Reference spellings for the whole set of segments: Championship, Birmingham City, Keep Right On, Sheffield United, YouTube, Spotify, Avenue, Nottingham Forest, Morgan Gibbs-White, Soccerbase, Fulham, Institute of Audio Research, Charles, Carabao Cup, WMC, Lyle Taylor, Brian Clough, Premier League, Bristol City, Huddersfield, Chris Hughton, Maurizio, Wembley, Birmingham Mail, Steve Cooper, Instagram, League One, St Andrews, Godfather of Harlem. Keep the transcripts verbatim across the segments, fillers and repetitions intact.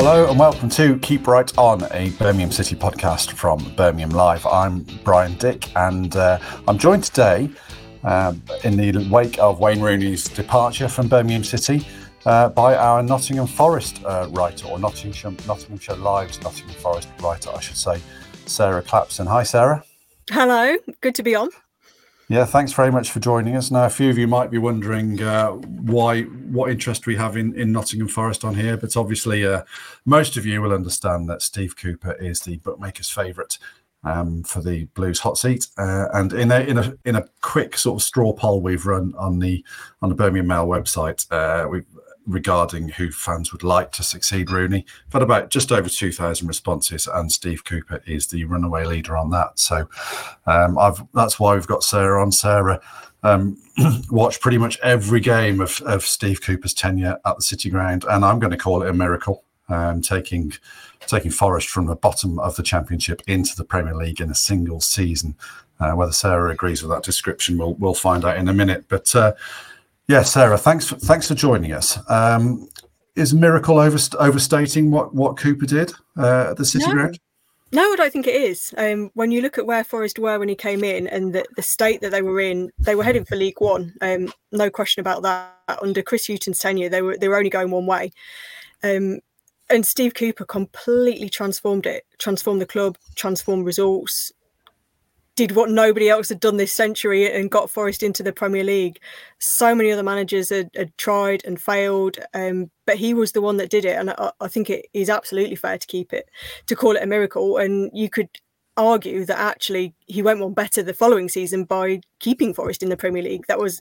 Hello and welcome to Keep Right On, a Birmingham City podcast from Birmingham Live. I'm Brian Dick and uh, I'm joined today uh, in the wake of Wayne Rooney's departure from Birmingham City uh, by our Nottingham Forest uh, writer, or Nottingham, Nottinghamshire Live's Nottingham Forest writer, I should say, Sarah Clapson. Hi, Sarah. Hello, good to be on. Yeah, thanks very much for joining us. Now, a few of you might be wondering uh, why, what interest we have in, in Nottingham Forest on here, but obviously uh, most of you will understand that Steve Cooper is the bookmaker's favourite um, for the Blues hot seat. Uh, and in a, in a in a quick sort of straw poll we've run on the on the Birmingham Mail website, uh, we regarding who fans would like to succeed Rooney. We've had about just over two thousand responses, and Steve Cooper is the runaway leader on that. So um, I've, that's why we've got Sarah on. Sarah um, watched pretty much every game of, of Steve Cooper's tenure at the City Ground, and I'm going to call it a miracle, um, taking taking Forest from the bottom of the Championship into the Premier League in a single season. Uh, whether Sarah agrees with that description, we'll, we'll find out in a minute. But uh, yeah, Sarah, thanks for, thanks for joining us. Um, is miracle over, overstating what, what Cooper did uh, at the City no. Ground? No, I don't think it is. Um, when you look at where Forest were when he came in and the, the state that they were in, they were heading for League One. Um, no question about that. Under Chris Hughton's tenure, they were they were only going one way. Um, and Steve Cooper completely transformed it, transformed the club, transformed results, did what nobody else had done this century and got Forest into the Premier League. So many other managers had, had tried and failed, um, but he was the one that did it. And I, I think it is absolutely fair to keep it, to call it a miracle. And you could argue that actually he went one better the following season by keeping Forest in the Premier League. That was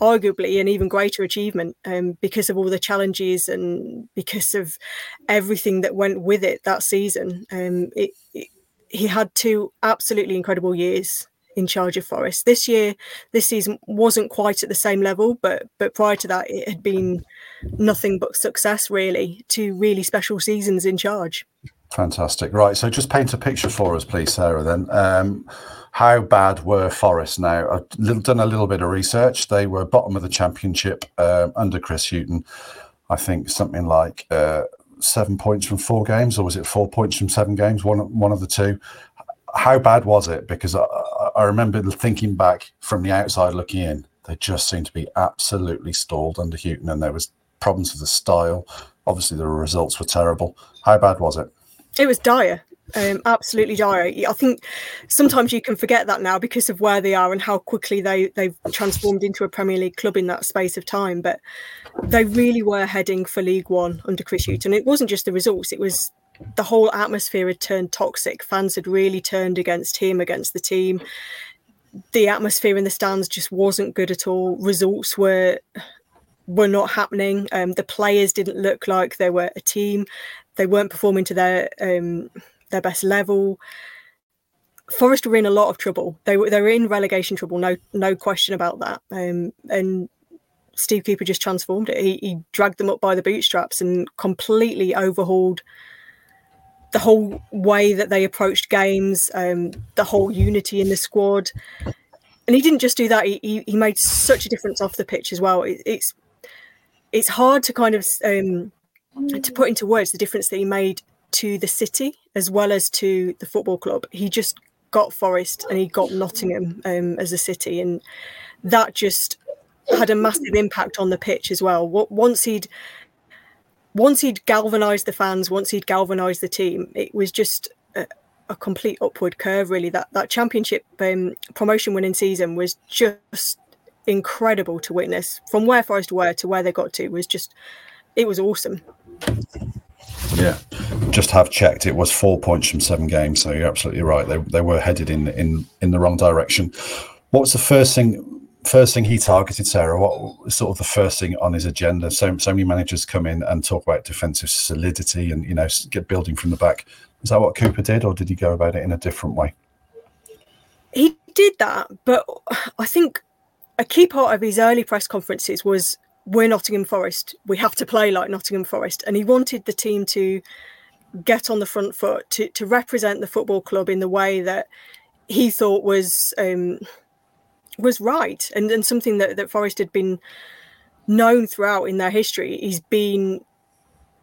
arguably an even greater achievement um, because of all the challenges and because of everything that went with it that season. Um, it, it He had two absolutely incredible years in charge of Forest. This year, this season wasn't quite at the same level, but but prior to that, it had been nothing but success, really. Two really special seasons in charge. Fantastic. Right, so just paint a picture for us, please, Sarah, then. Um, how bad were Forest now? I've done a little bit of research. They were bottom of the Championship um, under Chris Hughton. I think something like... Uh, seven points from four games, or was it four points from seven games? One, one of the two. How bad was it? Because I, I remember thinking back from the outside looking in, they just seemed to be absolutely stalled under Hughton, and there was problems with the style. Obviously, the results were terrible. How bad was it? It was dire. Um, absolutely dire. I think sometimes you can forget that now because of where they are and how quickly they, they've transformed into a Premier League club in that space of time. But they really were heading for League One under Chris Hughton. It wasn't just the results, it was the whole atmosphere had turned toxic. Fans had really turned against him, against the team. The atmosphere in the stands just wasn't good at all. Results were were not happening. Um, the players didn't look like they were a team. They weren't performing to their... Um, their best level. Forest were in a lot of trouble. They were they were in relegation trouble, no no question about that. Um, and Steve Cooper just transformed it. He, he dragged them up by the bootstraps and completely overhauled the whole way that they approached games, um, the whole unity in the squad. And he didn't just do that. He he, he made such a difference off the pitch as well. It, it's it's hard to kind of um, to put into words the difference that he made to the city as well as to the football club. He just got Forest and he got Nottingham um, as a city, and that just had a massive impact on the pitch as well. Once he'd once he'd galvanised the fans, once he'd galvanised the team, it was just a, a complete upward curve, really. That that Championship um, promotion winning season was just incredible to witness. From where Forest were to where they got to was just, it was awesome. Yeah, just have checked. It was four points from seven games, so you're absolutely right. They they were headed in in, in the wrong direction. What was the first thing first thing he targeted, Sarah? What sort of the first thing on his agenda? So so many managers come in and talk about defensive solidity and, you know, get building from the back. Is that what Cooper did, or did he go about it in a different way? He did that, but I think a key part of his early press conferences was, we're Nottingham Forest, we have to play like Nottingham Forest. And he wanted the team to get on the front foot, to, to represent the football club in the way that he thought was um, was right. And, and something that, that Forest had been known throughout in their history is being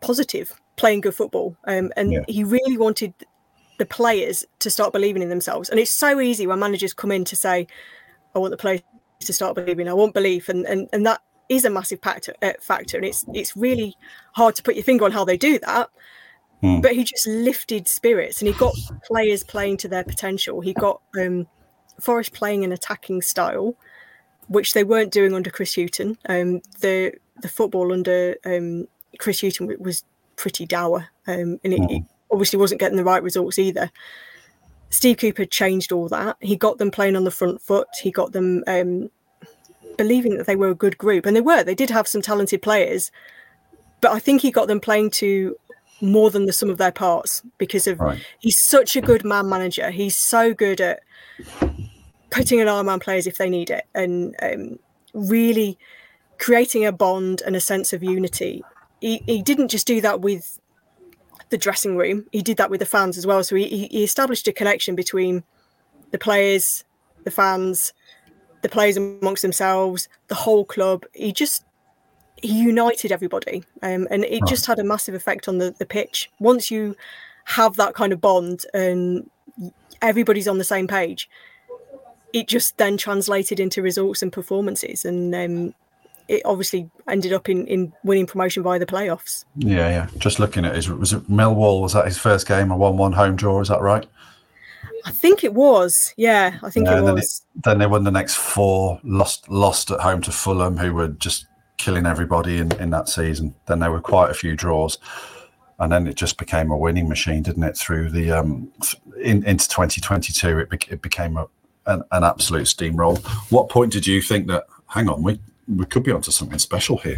positive. playing good football. Um, and yeah. he really wanted the players to start believing in themselves. And it's so easy when managers come in to say, I want the players to start believing, I want belief. And and, and that is a massive factor, uh, factor. And it's it's really hard to put your finger on how they do that. Mm. But he just lifted spirits and he got players playing to their potential. He got um, Forest playing an attacking style, which they weren't doing under Chris Hughton. Um, the the football under um, Chris Hughton was pretty dour, um, and it, mm. it obviously wasn't getting the right results either. Steve Cooper changed all that. He got them playing on the front foot. He got them um, believing that they were a good group, and they were. They did have some talented players, but I think he got them playing to more than the sum of their parts because of right. he's such a good man manager. He's so good at putting an arm around players if they need it, and um, really creating a bond and a sense of unity. He, he didn't just do that with the dressing room. He did that with the fans as well. So he, he established a connection between the players, the fans, the players amongst themselves, the whole club. He just he united everybody. Um, and it right. just had a massive effect on the, the pitch. Once you have that kind of bond and everybody's on the same page, it just then translated into results and performances. And um, it obviously ended up in, in winning promotion via the playoffs. Yeah, yeah. Just looking at his, was it Millwall? Was that his first game, a one-one home draw? Is that right? I think it was. Yeah, I think yeah, it was. Then, it, then they won the next four, lost lost at home to Fulham, who were just killing everybody in, in that season. Then there were quite a few draws. And then it just became a winning machine, didn't it? Through the um, in, into twenty twenty-two, it, be, it became a An, an absolute steamroll. What point did you think that, hang on, we, we could be onto something special here?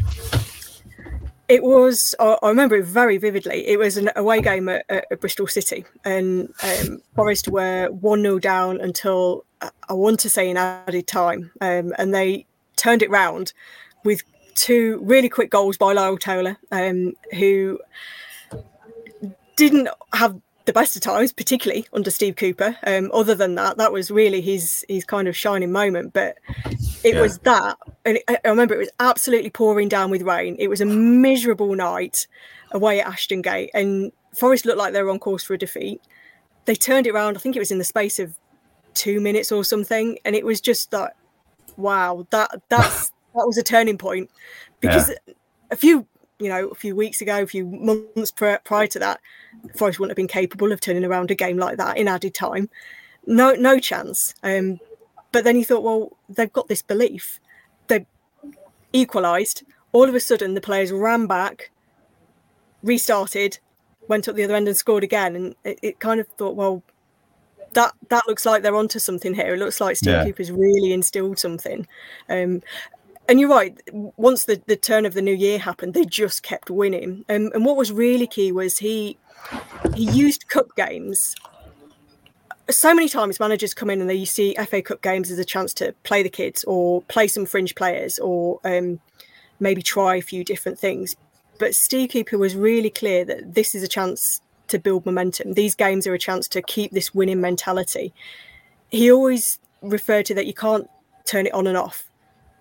It was, I, I remember it very vividly. It was an away game at, at Bristol City, and um, Forest were one-nil down until, I want to say, in added time. Um, and they turned it round with two really quick goals by Lyle Taylor, um, who didn't have the best of times, particularly under Steve Cooper. Um, other than that, that was really his his kind of shining moment. But it yeah. was that. And I remember it was absolutely pouring down with rain. It was a miserable night away at Ashton Gate. And Forest looked like they were on course for a defeat. They turned it around. I think it was in the space of two minutes or something. And it was just that, wow, that that's, that was a turning point. Because yeah. a few... you know, a few weeks ago, a few months prior to that, Forest wouldn't have been capable of turning around a game like that in added time. No, no chance. Um, but then you thought, well, they've got this belief. They've equalised. All of a sudden, the players ran back, restarted, went up the other end and scored again. And it, it kind of thought, well, that that looks like they're onto something here. It looks like Steve yeah. Cooper's really instilled something. Um And you're right, once the, the turn of the new year happened, they just kept winning. Um, and what was really key was he he used cup games. So many times managers come in and they see F A Cup games as a chance to play the kids or play some fringe players or um, maybe try a few different things. But Steve Cooper was really clear that this is a chance to build momentum. These games are a chance to keep this winning mentality. He always referred to that you can't turn it on and off.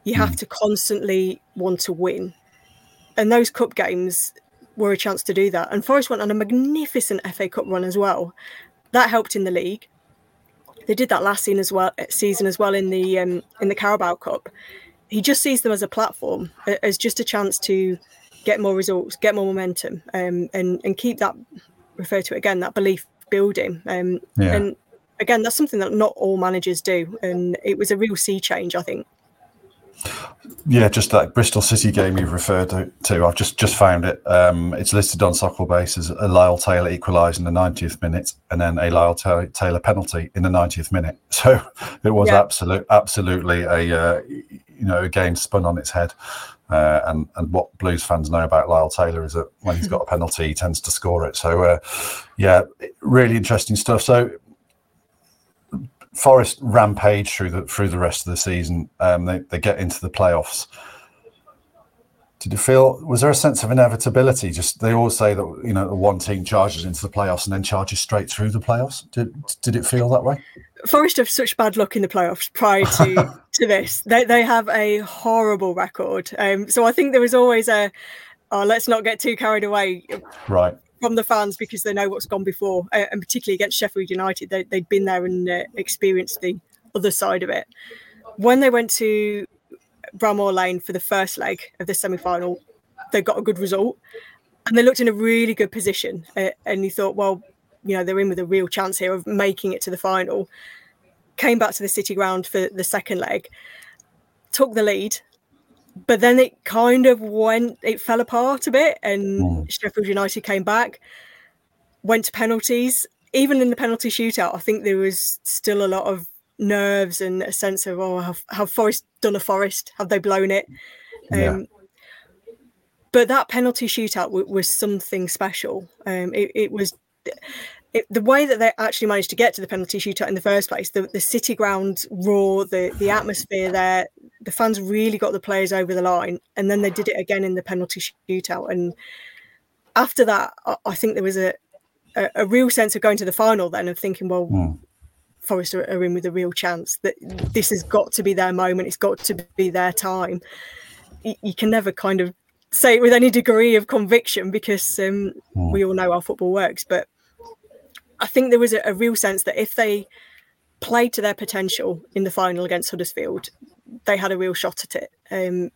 You have to constantly want to win. And those cup games were a chance to do that. And Forest went on a magnificent F A Cup run as well. That helped in the league. They did that last season as well, season as well in the um, in the Carabao Cup. He just sees them as a platform, as just a chance to get more results, get more momentum, um, and, and keep that, refer to it again, that belief building. Um, yeah. And again, that's something that not all managers do. And it was a real sea change, I think. Yeah, just that Bristol City game you've referred to, I've just, just found it. Um, it's listed on Soccerbase as a Lyle Taylor equaliser in the ninetieth minute and then a Lyle Taylor penalty in the ninetieth minute. So it was yeah. absolute, absolutely a uh, you know a game spun on its head. Uh, and, and what Blues fans know about Lyle Taylor is that when he's got a penalty, he tends to score it. So uh, yeah, really interesting stuff. So Forest rampage through the through the rest of the season. Um, they they get into the playoffs. Did you feel, was there a sense of inevitability? Just they always say that, you know, the one team charges into the playoffs and then charges straight through the playoffs. Did did it feel that way? Forest have such bad luck in the playoffs prior to to this. They they have a horrible record. Um, so I think there was always a, oh, let's not get too carried away. Right. from the fans because they know what's gone before, uh, and particularly against Sheffield United, they, they'd been there and uh, experienced the other side of it. When they went to Bramall Lane for the first leg of the semi-final, they got a good result and they looked in a really good position, uh, and you thought, well, you know, they're in with a real chance here of making it to the final. Came back to the City Ground for the second leg, took the lead, but then it kind of went, it fell apart a bit, and mm. Sheffield United came back, went to penalties. Even in the penalty shootout, I think there was still a lot of nerves and a sense of, oh, have, have Forest done a Forest? Have they blown it? Um, yeah. But that penalty shootout w- was something special. Um, it, it was... It, the way that they actually managed to get to the penalty shootout in the first place, the, the City Ground roar, the, the atmosphere there, the fans really got the players over the line, and then they did it again in the penalty shootout. And after that, I, I think there was a, a, a real sense of going to the final then, of thinking, well, mm. Forest are, are in with a real chance, that this has got to be their moment, it's got to be their time. You, you can never kind of say it with any degree of conviction because um, mm. we all know how football works, but I think there was a, a real sense that if they played to their potential in the final against Huddersfield, they had a real shot at it. Um,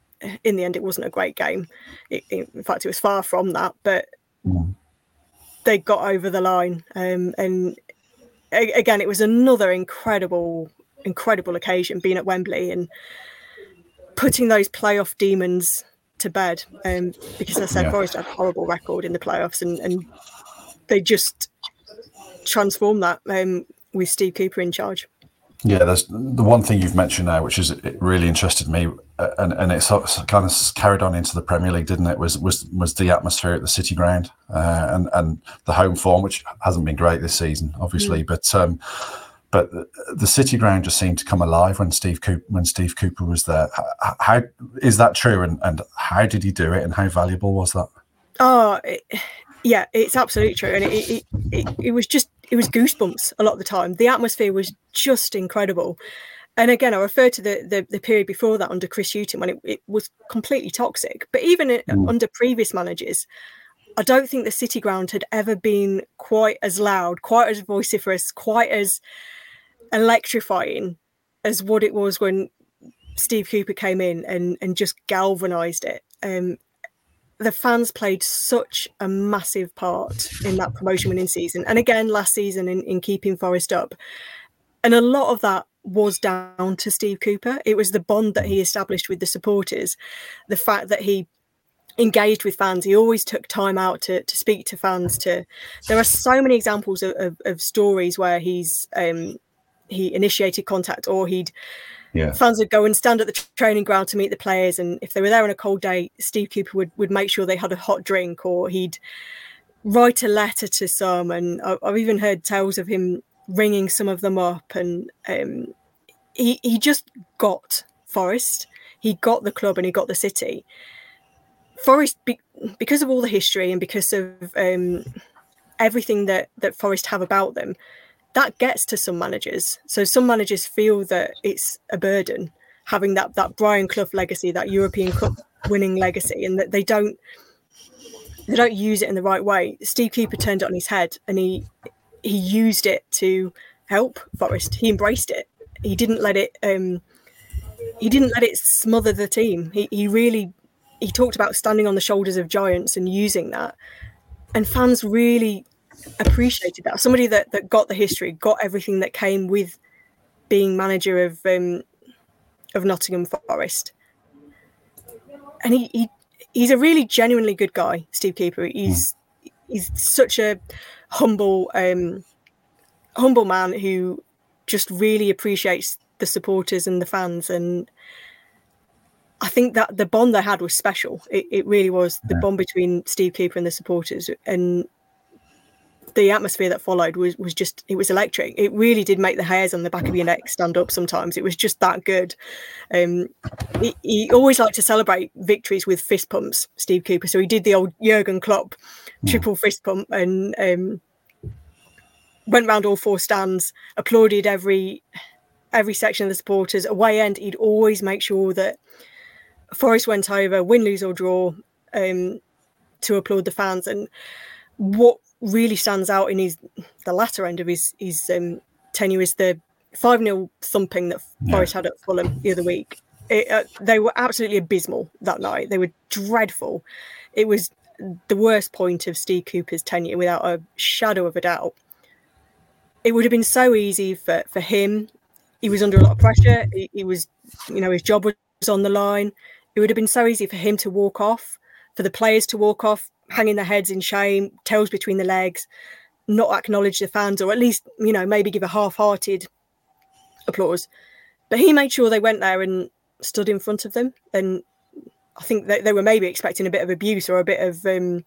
in the end, it wasn't a great game. It, it, in fact, it was far from that, but mm. they got over the line. Um, and a- again, it was another incredible, incredible occasion being at Wembley and putting those playoff demons to bed. Um, because as I said, yeah. Forest had a horrible record in the playoffs, and, and they just... transform that um, with Steve Cooper in charge. Yeah, there's the one thing you've mentioned now, which is it really interested me, and and it's kind of carried on into the Premier League, didn't it? Was was was the atmosphere at the City Ground uh, and and the home form, which hasn't been great this season, obviously, mm. but um, but the City Ground just seemed to come alive when Steve Cooper, when Steve Cooper was there. How is that true? And and how did he do it? And how valuable was that? Oh. It... Yeah, it's absolutely true, and it it, it it was just it was goosebumps a lot of the time. The atmosphere was just incredible, and again, I refer to the the, the period before that under Chris Hughton when it, it was completely toxic. But even mm. under previous managers, I don't think the City Ground had ever been quite as loud, quite as vociferous, quite as electrifying as what it was when Steve Cooper came in and and just galvanised it. Um, The fans played such a massive part in that promotion winning season. And again, last season in, in keeping Forest up. And a lot of that was down to Steve Cooper. It was the bond that he established with the supporters. The fact that he engaged with fans. He always took time out to, to speak to fans. To There are so many examples of, of, of stories where he's um, he initiated contact, or he'd... Yeah. Fans would go and stand at the training ground to meet the players, and if they were there on a cold day, Steve Cooper would, would make sure they had a hot drink, or he'd write a letter to some. And I've even heard tales of him ringing some of them up, and um, he he just got Forest, he got the club, and he got the city. Forest, be, because of all the history and because of um, everything that, that Forest have about them, that gets to some managers. So some managers feel that it's a burden having that that Brian Clough legacy, that European Cup winning legacy, and that they don't they don't use it in the right way. Steve Cooper turned it on his head, and he he used it to help Forest. He embraced it. He didn't let it um, he didn't let it smother the team. He he really he talked about standing on the shoulders of giants and using that, and fans really appreciated that. Somebody that, that got the history, got everything that came with being manager of um, of Nottingham Forest. And he, he he's a really genuinely good guy, Steve Cooper. He's mm. he's such a humble um, humble man who just really appreciates the supporters and the fans. And I think that the bond they had was special. It, it really was the yeah. bond between Steve Cooper and the supporters, and the atmosphere that followed was, was just, it was electric. It really did make the hairs on the back of your neck stand up sometimes. It was just that good. Um, he, he always liked to celebrate victories with fist pumps, Steve Cooper. So he did the old Jurgen Klopp triple fist pump, and um, went round all four stands, applauded every every section of the supporters. Away end, he'd always make sure that Forest went over, win, lose or draw, um, to applaud the fans. And what really stands out in his the latter end of his his um, tenure is the five nil thumping that Forest yeah. had at Fulham the other week. It, uh, they were absolutely abysmal that night. They were dreadful. It was the worst point of Steve Cooper's tenure, without a shadow of a doubt. It would have been so easy for, for him. He was under a lot of pressure. He, he was, you know, his job was on the line. It would have been so easy for him to walk off, for the players to walk off, hanging their heads in shame, tails between the legs, not acknowledge the fans, or at least, you know, maybe give a half-hearted applause. But he made sure they went there and stood in front of them, and I think they, they were maybe expecting a bit of abuse or a bit of um,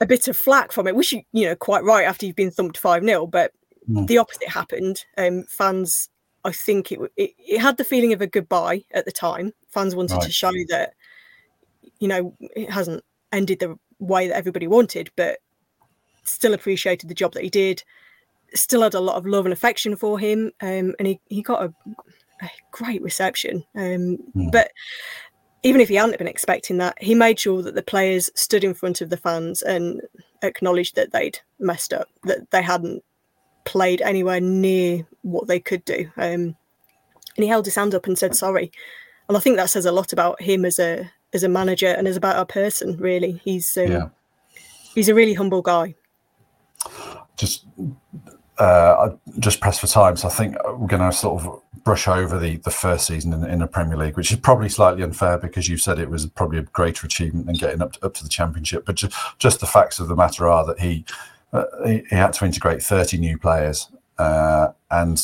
a bit of flack from it, which you you know quite right after you've been thumped five nil, but mm. the opposite happened. Um, fans, I think it, it it had the feeling of a goodbye at the time. Fans wanted right. to show that, you know, it hasn't ended the way that everybody wanted, but still appreciated the job that he did, still had a lot of love and affection for him, um, and he, he got a A great reception, um, mm. but even if he hadn't been expecting that, he made sure that the players stood in front of the fans and acknowledged that they'd messed up, that they hadn't played anywhere near what they could do, um, and he held his hand up and said sorry. And I think that says a lot about him as a as a manager and as about our person, really. He's um, yeah. he's a really humble guy. Just. Uh, I just pressed for time, so I think we're going to sort of brush over the, the first season in, in the Premier League, which is probably slightly unfair because you said it was probably a greater achievement than getting up to, up to the Championship. But ju- just the facts of the matter are that he uh, he, he had to integrate thirty new players uh, and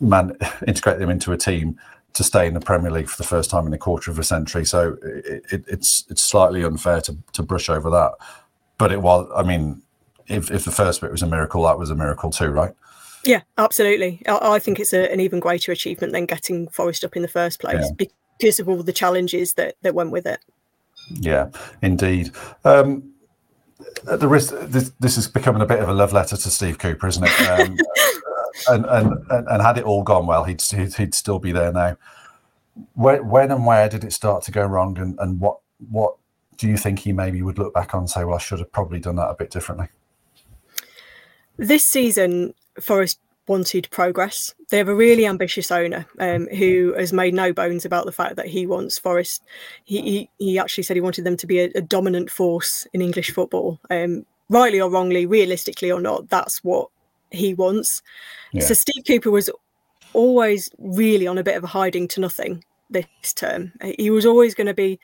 man integrate them into a team to stay in the Premier League for the first time in a quarter of a century. So it, it, it's it's slightly unfair to to brush over that, but it was. I mean. If, if the first bit was a miracle, that was a miracle too, right? Yeah, absolutely. I, I think it's a, an even greater achievement than getting Forest up in the first place yeah. because of all the challenges that, that went with it. Yeah, indeed. Um, at the risk, this, this is becoming a bit of a love letter to Steve Cooper, isn't it? Um, and, and, and and had it all gone well, he'd he'd still be there now. When, when and where did it start to go wrong, and, and what what do you think he maybe would look back on and say, well, I should have probably done that a bit differently? This season, Forest wanted progress. They have a really ambitious owner um, who has made no bones about the fact that he wants Forest. He he, he actually said he wanted them to be a, a dominant force in English football. Um, rightly or wrongly, realistically or not, that's what he wants. Yeah. So Steve Cooper was always really on a bit of a hiding to nothing this term. He was always going to be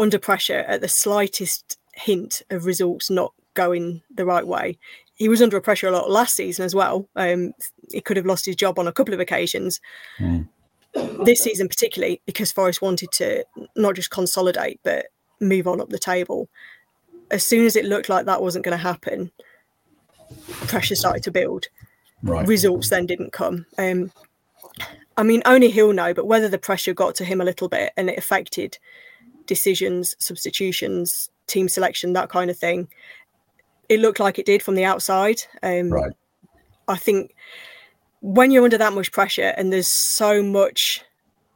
under pressure at the slightest hint of results not going the right way. He was under pressure a lot last season as well. Um, he could have lost his job on a couple of occasions. Mm. This season particularly, because Forest wanted to not just consolidate, but move on up the table. As soon as it looked like that wasn't going to happen, pressure started to build. Right. Results then didn't come. Um, I mean, only he'll know, but whether the pressure got to him a little bit and it affected decisions, substitutions, team selection, that kind of thing, it looked like it did from the outside. Um, right. I think when you're under that much pressure and there's so much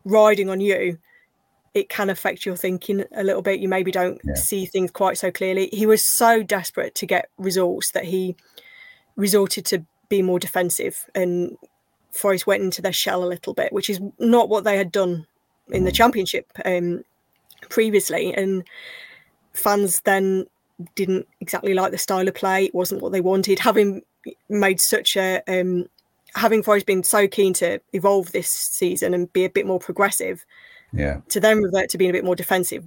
riding on you, it can affect your thinking a little bit. You maybe don't yeah. see things quite so clearly. He was so desperate to get results that he resorted to be more defensive, and Forest went into their shell a little bit, which is not what they had done in the Championship um, previously. And fans then didn't exactly like the style of play. It wasn't what they wanted. Having made such a, um, having Forest been so keen to evolve this season and be a bit more progressive, yeah, to then revert to being a bit more defensive,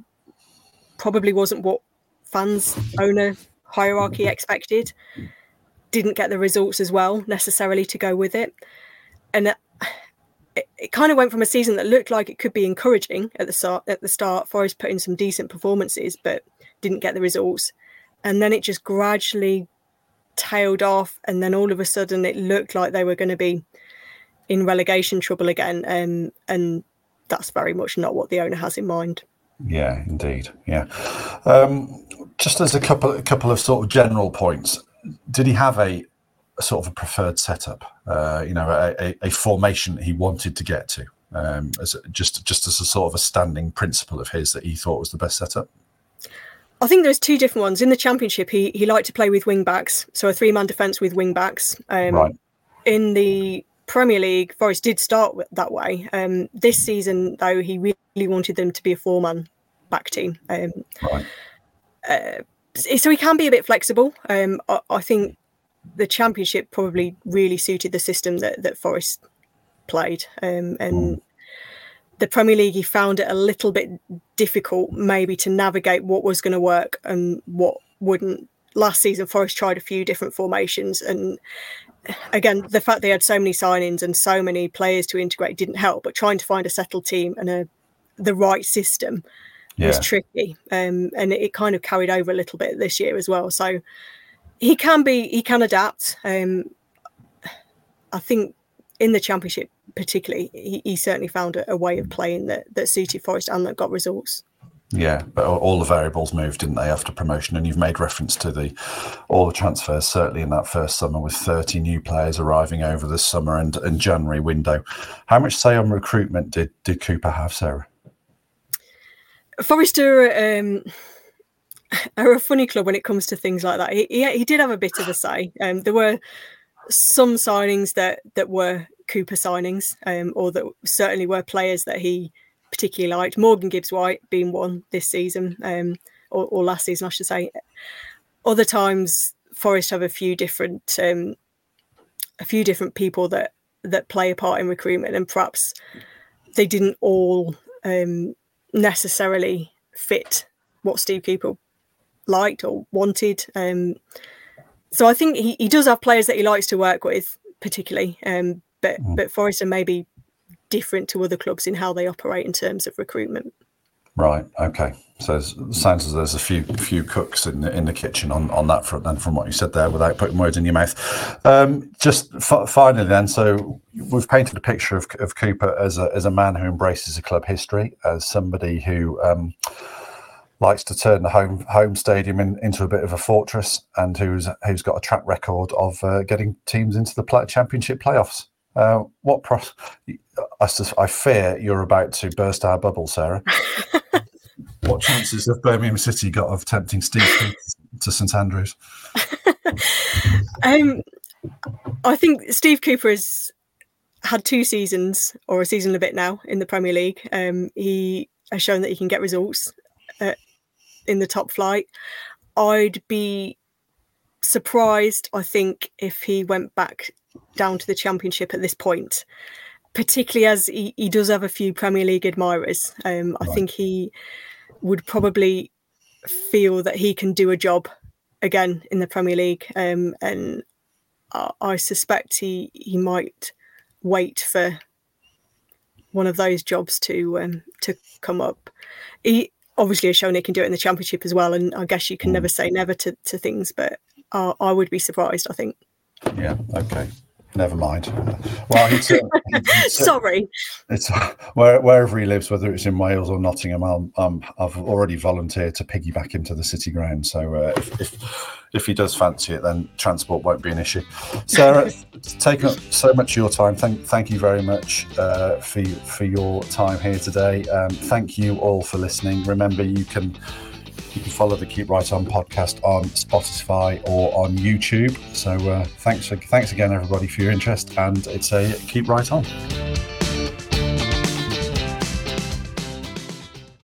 probably wasn't what fans, owner, hierarchy expected. Didn't get the results as well necessarily to go with it. And it, it kind of went from a season that looked like it could be encouraging at the start, at the start, Forest put in some decent performances, but didn't get the results. And then it just gradually tailed off, and then all of a sudden it looked like they were going to be in relegation trouble again, um, and that's very much not what the owner has in mind. Yeah, indeed. Yeah. Um, just as a couple, a couple of sort of general points, did he have a, a sort of a preferred setup? Uh, you know, a, a, a formation he wanted to get to, um, as a, just just as a sort of a standing principle of his that he thought was the best setup. I think there's two different ones. In the Championship, he he liked to play with wing backs, so a three-man defence with wing backs. Um, right. In the Premier League, Forest did start that way. Um, this season, though, he really wanted them to be a four-man back team. Um, right. Uh, so he can be a bit flexible. Um, I, I think the Championship probably really suited the system that, that Forest played. Um, and mm. the Premier League, he found it a little bit difficult maybe to navigate what was going to work and what wouldn't. Last season, Forest tried a few different formations, and again, the fact they had so many signings and so many players to integrate didn't help, but trying to find a settled team and a the right system yeah. was tricky. Um, and it, it kind of carried over a little bit this year as well. So he can be, he can adapt. Um, I think in the Championship particularly, he, he certainly found a, a way of playing that, that suited Forest and that got results. Yeah, but all the variables moved, didn't they, after promotion? And you've made reference to the all the transfers, certainly in that first summer, with thirty new players arriving over the summer and, and January window. How much say on recruitment did, did Cooper have, Sarah? Forest are, um, are a funny club when it comes to things like that. He he, he did have a bit of a say. Um, there were some signings that, that were Cooper signings, um, or that certainly were players that he particularly liked, Morgan Gibbs-White being one this season, um, or, or last season, I should say. Other times, Forest have a few different, um, a few different people that that play a part in recruitment, and perhaps they didn't all um, necessarily fit what Steve Cooper liked or wanted. Um, so I think he, he does have players that he likes to work with, particularly, um, but but Forest are maybe different to other clubs in how they operate in terms of recruitment. Right. Okay. So it sounds as there's a few few cooks in the, in the kitchen on, on that front. Then, from what you said there, without putting words in your mouth, um, just f- finally then. So we've painted a picture of, of Cooper as a as a man who embraces a club history, as somebody who um, likes to turn the home home stadium in, into a bit of a fortress, and who's who's got a track record of uh, getting teams into the play- championship playoffs. Uh, what pro- I, I fear you're about to burst our bubble, Sarah. What chances have Birmingham City got of tempting Steve to St Andrews? um, I think Steve Cooper has had two seasons, or a season and a bit now, in the Premier League. Um, he has shown that he can get results uh, in the top flight. I'd be surprised, I think, if he went back down to the Championship at this point, particularly as he, he does have a few Premier League admirers. Um, I right. think he would probably feel that he can do a job again in the Premier League. Um, and I, I suspect he, he might wait for one of those jobs to um, to come up. He obviously has shown he can do it in the Championship as well. And I guess you can mm. never say never to, to things, but I, I would be surprised, I think. Yeah, okay. Never mind. Well, he'd certainly, he'd certainly, sorry. It's where, wherever he lives, whether it's in Wales or Nottingham, I'll, um, I've already volunteered to piggyback him to the City Ground. So uh, if, if if he does fancy it, then transport won't be an issue. Sarah, it's taken up so much of your time. Thank thank you very much uh, for for your time here today. Um, thank you all for listening. Remember, you can. You can follow the Keep Right On podcast on Spotify or on YouTube. So uh, thanks, for, thanks again, everybody, for your interest. And it's a Keep Right On.